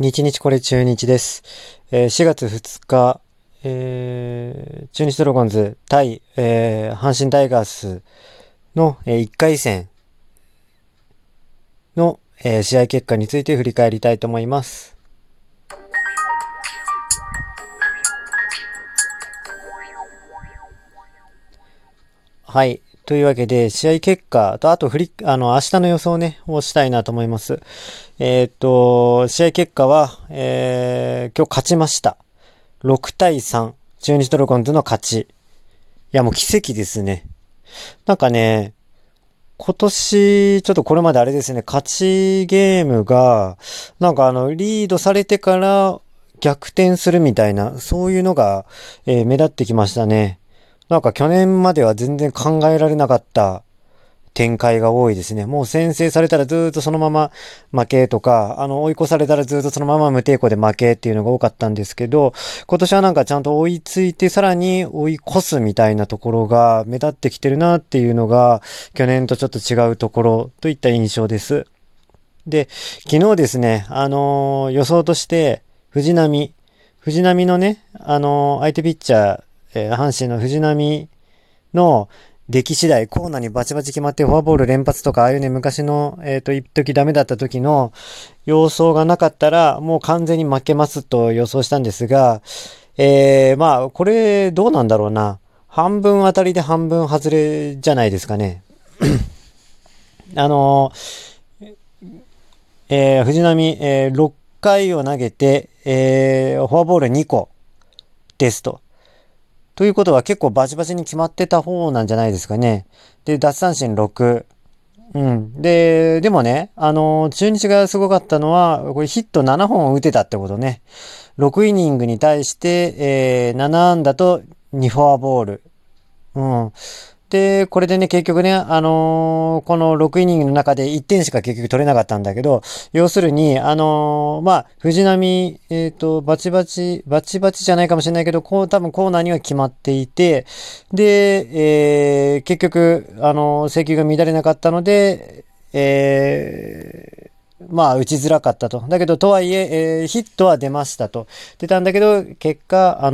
日日これ中日です。4月2日、中日ドラゴンズ対、阪神タイガースの、1回戦の、試合結果について振り返りたいと思います。はい。というわけで、試合結果と、あと明日の予想ね、をしたいなと思います。試合結果は、今日勝ちました。6対3。中日ドラゴンズの勝ち。いや、もう奇跡ですね。なんかね、今年、ちょっとこれまであれですね、勝ちゲームが、なんかリードされてから逆転するみたいな、そういうのが、目立ってきましたね。なんか去年までは全然考えられなかった展開が多いですね。もう先制されたらずーっとそのまま負けとか、追い越されたらずーっとそのまま無抵抗で負けっていうのが多かったんですけど、今年はなんかちゃんと追いついてさらに追い越すみたいなところが目立ってきてるなっていうのが、去年とちょっと違うところといった印象です。で、昨日ですね、予想として藤浪のね、相手ピッチャー、阪神の藤浪の出来次第、コーナーにバチバチ決まってフォアボール連発とか、ああいうね、昔の、一時ダメだった時の予想がなかったら、もう完全に負けますと予想したんですが、まあ、これ、どうなんだろうな。半分当たりで半分外れじゃないですかね。藤浪、6回を投げて、フォアボール2個ですと。ということは結構バチバチに決まってた方なんじゃないですかね。で、奪三振6。うん。でもね、中日がすごかったのは、これヒット7本を打てたってことね。6イニングに対して、7安打と2フォアボール。うん。で、これでね、結局ね、この6イニングの中で1点しか結局取れなかったんだけど、要するに、まあ、藤浪、バチバチじゃないかもしれないけど、多分コーナーには決まっていて、で、結局、制球が乱れなかったので、まあ、打ちづらかったと。だけど、とはいえ、ヒットは出ましたと。出たんだけど、結果、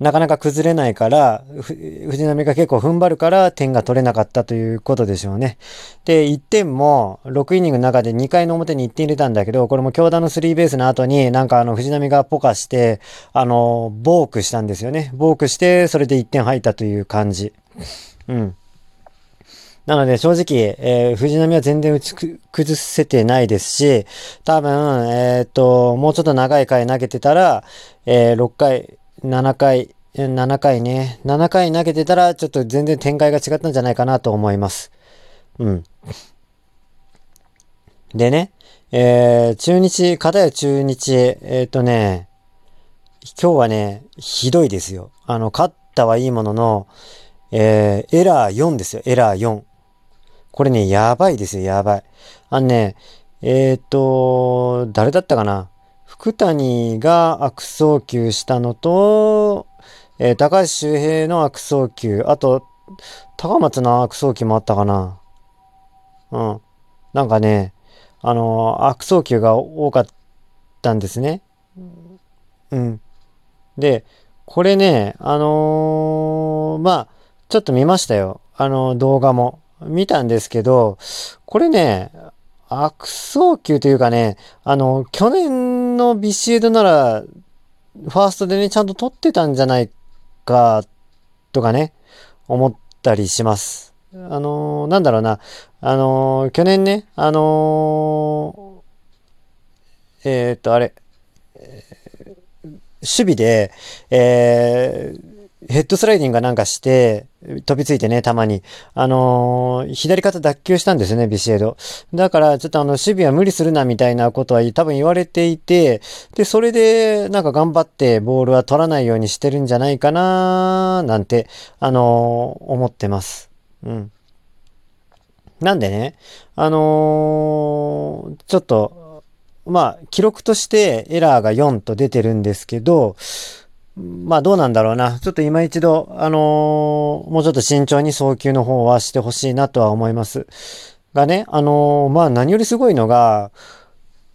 なかなか崩れないから、藤浪が結構踏ん張るから点が取れなかったということでしょうね。で、1点も6イニングの中で2回の表に1点入れたんだけど、これも京田のスリーベースの後になんか藤浪がポカして、ボークしたんですよね。ボークして、それで1点入ったという感じ。うん。なので正直、藤浪は全然打ち崩せてないですし、多分、もうちょっと長い回投げてたら、7回投げてたら、ちょっと全然展開が違ったんじゃないかなと思います。うん。でね、片や中日、今日はね、ひどいですよ。勝ったはいいものの、エラー4ですよ、エラー4。これね、やばいですよ、やばい。誰だったかな？福谷が悪送球したのと、高橋周平の悪送球、あと、高松の悪送球もあったかな。うん。なんかね、悪送球が多かったんですね。うん。で、これね、まあ、ちょっと見ましたよ。動画も。見たんですけど、これね、悪送球というかね、去年のビシエドなら、ファーストでね、ちゃんと取ってたんじゃないか、とかね、思ったりします。なんだろうな、去年ね、守備で、ヘッドスライディングがなんかして、飛びついてね、たまに。左肩脱臼したんですよね、ビシエド。だから、ちょっと守備は無理するな、みたいなことは多分言われていて、で、それで、なんか頑張ってボールは取らないようにしてるんじゃないかな、なんて、思ってます。うん。なんでね、ちょっと、まあ、記録としてエラーが4と出てるんですけど、まあどうなんだろうな。ちょっと今一度、もうちょっと慎重に送球の方はしてほしいなとは思います。がね、まあ何よりすごいのが、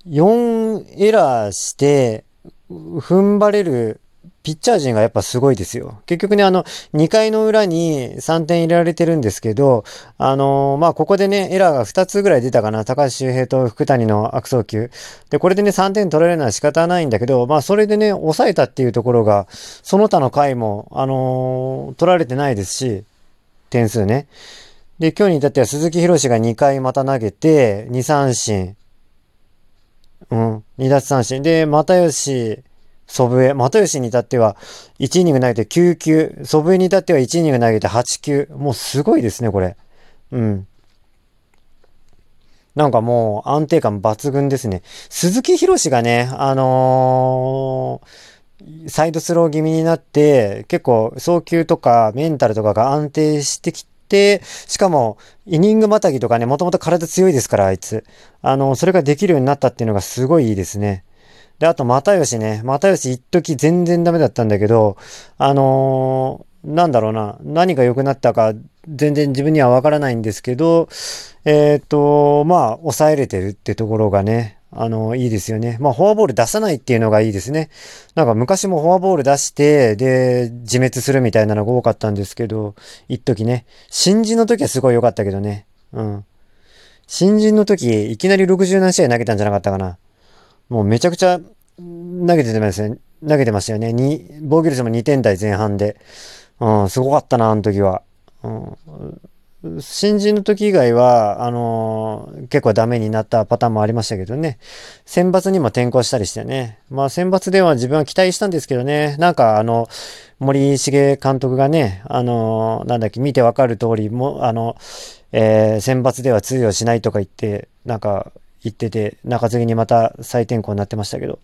4エラーして踏ん張れるピッチャー陣がやっぱすごいですよ。結局ね、2回の裏に3点入れられてるんですけど、ここでね、エラーが2つぐらい出たかな。高橋周平と福谷の悪送球。で、これでね、3点取られるのは仕方ないんだけど、それでね、抑えたっていうところが、その他の回も、取られてないですし、点数ね。で、今日に至っては鈴木博士が2回また投げて、2三振。2奪三振。で、又吉、祖父江、又吉に至っては1イニング投げて9球、祖父江に至っては1イニング投げて8球。もうすごいですね、これ。なんかもう安定感抜群ですね。鈴木博士がね、サイドスロー気味になって、結構送球とかメンタルとかが安定してきて、しかもイニングまたぎとかね、もともと体強いですから、あいつ。それができるようになったっていうのがすごいいいですね。で、あと、又吉ね。又吉一時全然ダメだったんだけど、何が良くなったか、全然自分にはわからないんですけど、抑えれてるってところがね、いいですよね。フォアボール出さないっていうのがいいですね。なんか昔もフォアボール出して、で、自滅するみたいなのが多かったんですけど、一時ね。新人の時はすごい良かったけどね。新人の時、いきなり60何試合投げたんじゃなかったかな。もうめちゃくちゃ投げてましたよね。防御率も2点台前半で。すごかったな、あの時は。新人の時以外は、結構ダメになったパターンもありましたけどね。選抜にも転向したりしてね。選抜では自分は期待したんですけどね。なんか森重監督がね、見てわかる通り、選抜では通用しないとか言って、言ってて、中継ぎにまた再転向になってましたけど。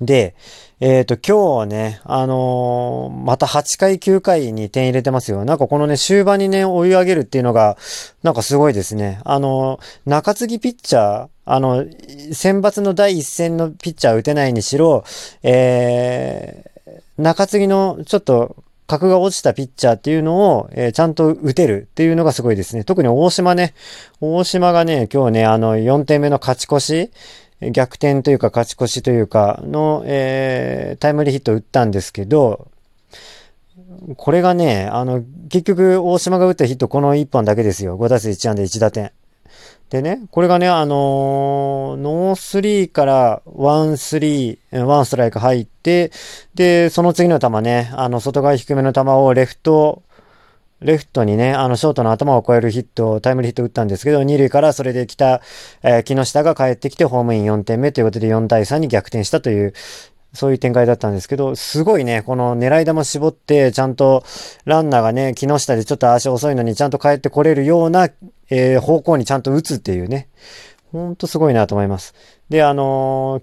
で、今日はね、また8回9回に点入れてますよ。このね、終盤にね、追い上げるっていうのが、すごいですね。中継ぎピッチャー、選抜の第一戦のピッチャー打てないにしろ、中継ぎのちょっと、格が落ちたピッチャーっていうのを、ちゃんと打てるっていうのがすごいですね。特に大島ね。大島がね、今日ね、4点目の勝ち越し、逆転というか勝ち越しというかの、タイムリーヒットを打ったんですけど、これがね、結局大島が打ったヒットこの1本だけですよ。5打数1安打1打点。でね、これがね、ノースリーからワンストライク入って、で、その次の球ね、外側低めの球をレフトにね、ショートの頭を越えるヒット、タイムリーヒット打ったんですけど、二塁からそれで来た、木下が帰ってきてホームイン4点目ということで4対3に逆転したという、そういう展開だったんですけど、すごいね、この狙い球絞って、ちゃんとランナーがね、木下でちょっと足遅いのにちゃんと帰ってこれるような、方向にちゃんと打つっていうね。ほんとすごいなと思います。で、今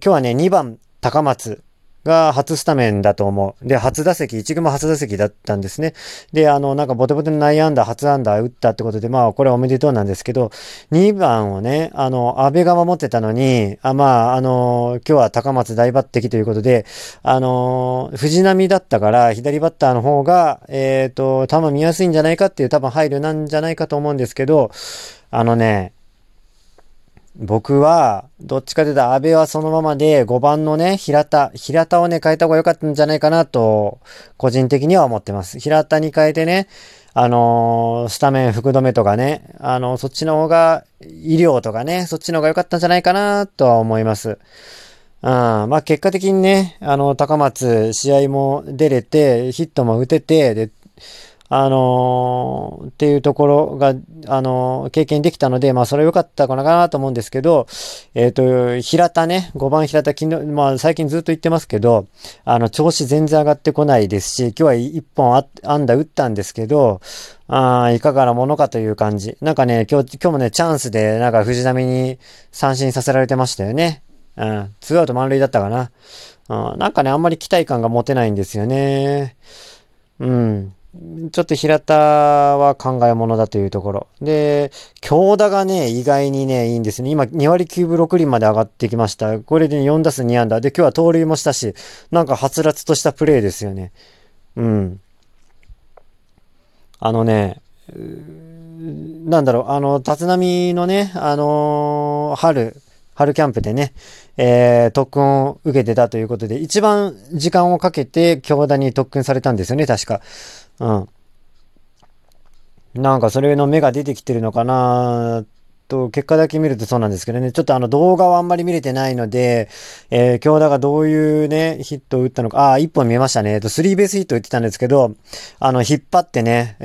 日はね、2番高松が初スタメンだと思う。で、1軍も初打席だったんですね。で、ボテボテの内野安打、初安打打ったってことで、これはおめでとうなんですけど、2番をね、安倍が守ってたのに、今日は高松大抜擢ということで、藤浪だったから、左バッターの方が、球見やすいんじゃないかっていう多分配慮なんじゃないかと思うんですけど、僕は、どっちかというと、安倍はそのままで、5番のね、平田をね、変えた方が良かったんじゃないかなと、個人的には思ってます。平田に変えてね、スタメン、福留とかね、そっちの方が、医療とかね、そっちの方が良かったんじゃないかなとは思います。結果的にね、高松、試合も出れて、ヒットも打てて、で、っていうところが、経験できたので、それ良かったかなと思うんですけど、平田ね、5番平田、最近ずっと言ってますけど、調子全然上がってこないですし、今日は1本安打打ったんですけど、いかがなものかという感じ。今日もね、チャンスで、藤浪に三振させられてましたよね。2アウト満塁だったかな。あんまり期待感が持てないんですよね。ちょっと平田は考え物だというところ。で、京田がね、意外にね、いいんですね。今、2割9分6厘まで上がってきました。これで4打数2安打。で、今日は盗塁もしたし、はつらつとしたプレーですよね。なんだろう、立浪のね、春キャンプでね、特訓を受けてたということで、一番時間をかけて京田に特訓されたんですよね、確か。なんかそれの芽が出てきてるのかなと、結果だけ見るとそうなんですけどね、ちょっと動画はあんまり見れてないので、京田がどういうね、ヒットを打ったのか、一本見えましたね。スリーベースヒットを打ってたんですけど、引っ張ってね、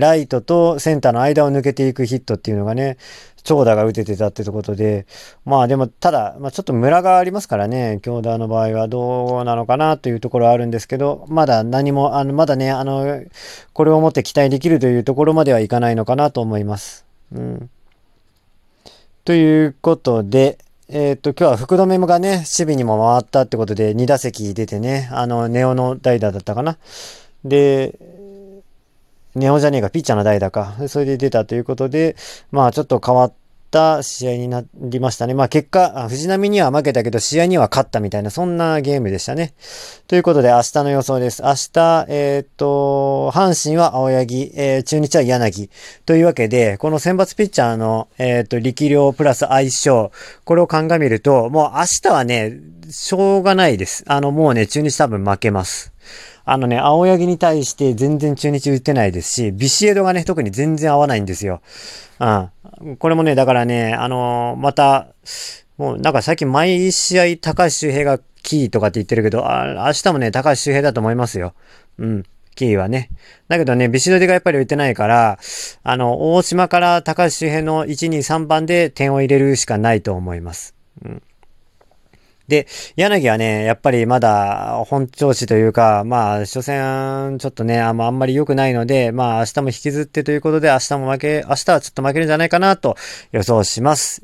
ライトとセンターの間を抜けていくヒットっていうのがね、長打が打ててたってことで、まあでも、ただ、ちょっとムラがありますからね、京田の場合はどうなのかなというところはあるんですけど、まだ何も、まだね、これをもって期待できるというところまではいかないのかなと思います。ということで、今日は福留がね、守備にも回ったってことで、2打席出てね、根尾の代打だったかな。で、根尾じゃねえか、ピッチャーの代打か。それで出たということで、まあちょっと変わった試合になりましたね。まあ結果、藤浪には負けたけど、試合には勝ったみたいな、そんなゲームでしたね。ということで、明日の予想です。明日、阪神は青柳、中日は柳。というわけで、この選抜ピッチャーの、力量プラス相性、これを鑑みると、もう明日はね、しょうがないです。もうね、中日多分負けます。青柳に対して全然中日打てないですし、ビシエドがね、特に全然合わないんですよ。これもね、だからね、また、もうなんか最近毎試合高橋周平がキーとかって言ってるけど、明日もね、高橋周平だと思いますよ。キーはね。だけどね、ビシエドがやっぱり打てないから、大島から高橋周平の1、2、3番で点を入れるしかないと思います。で、柳はね、やっぱりまだ本調子というか、まあ、初戦、ちょっとね、あんまり良くないので、まあ、明日も引きずってということで、明日はちょっと負けるんじゃないかなと予想します。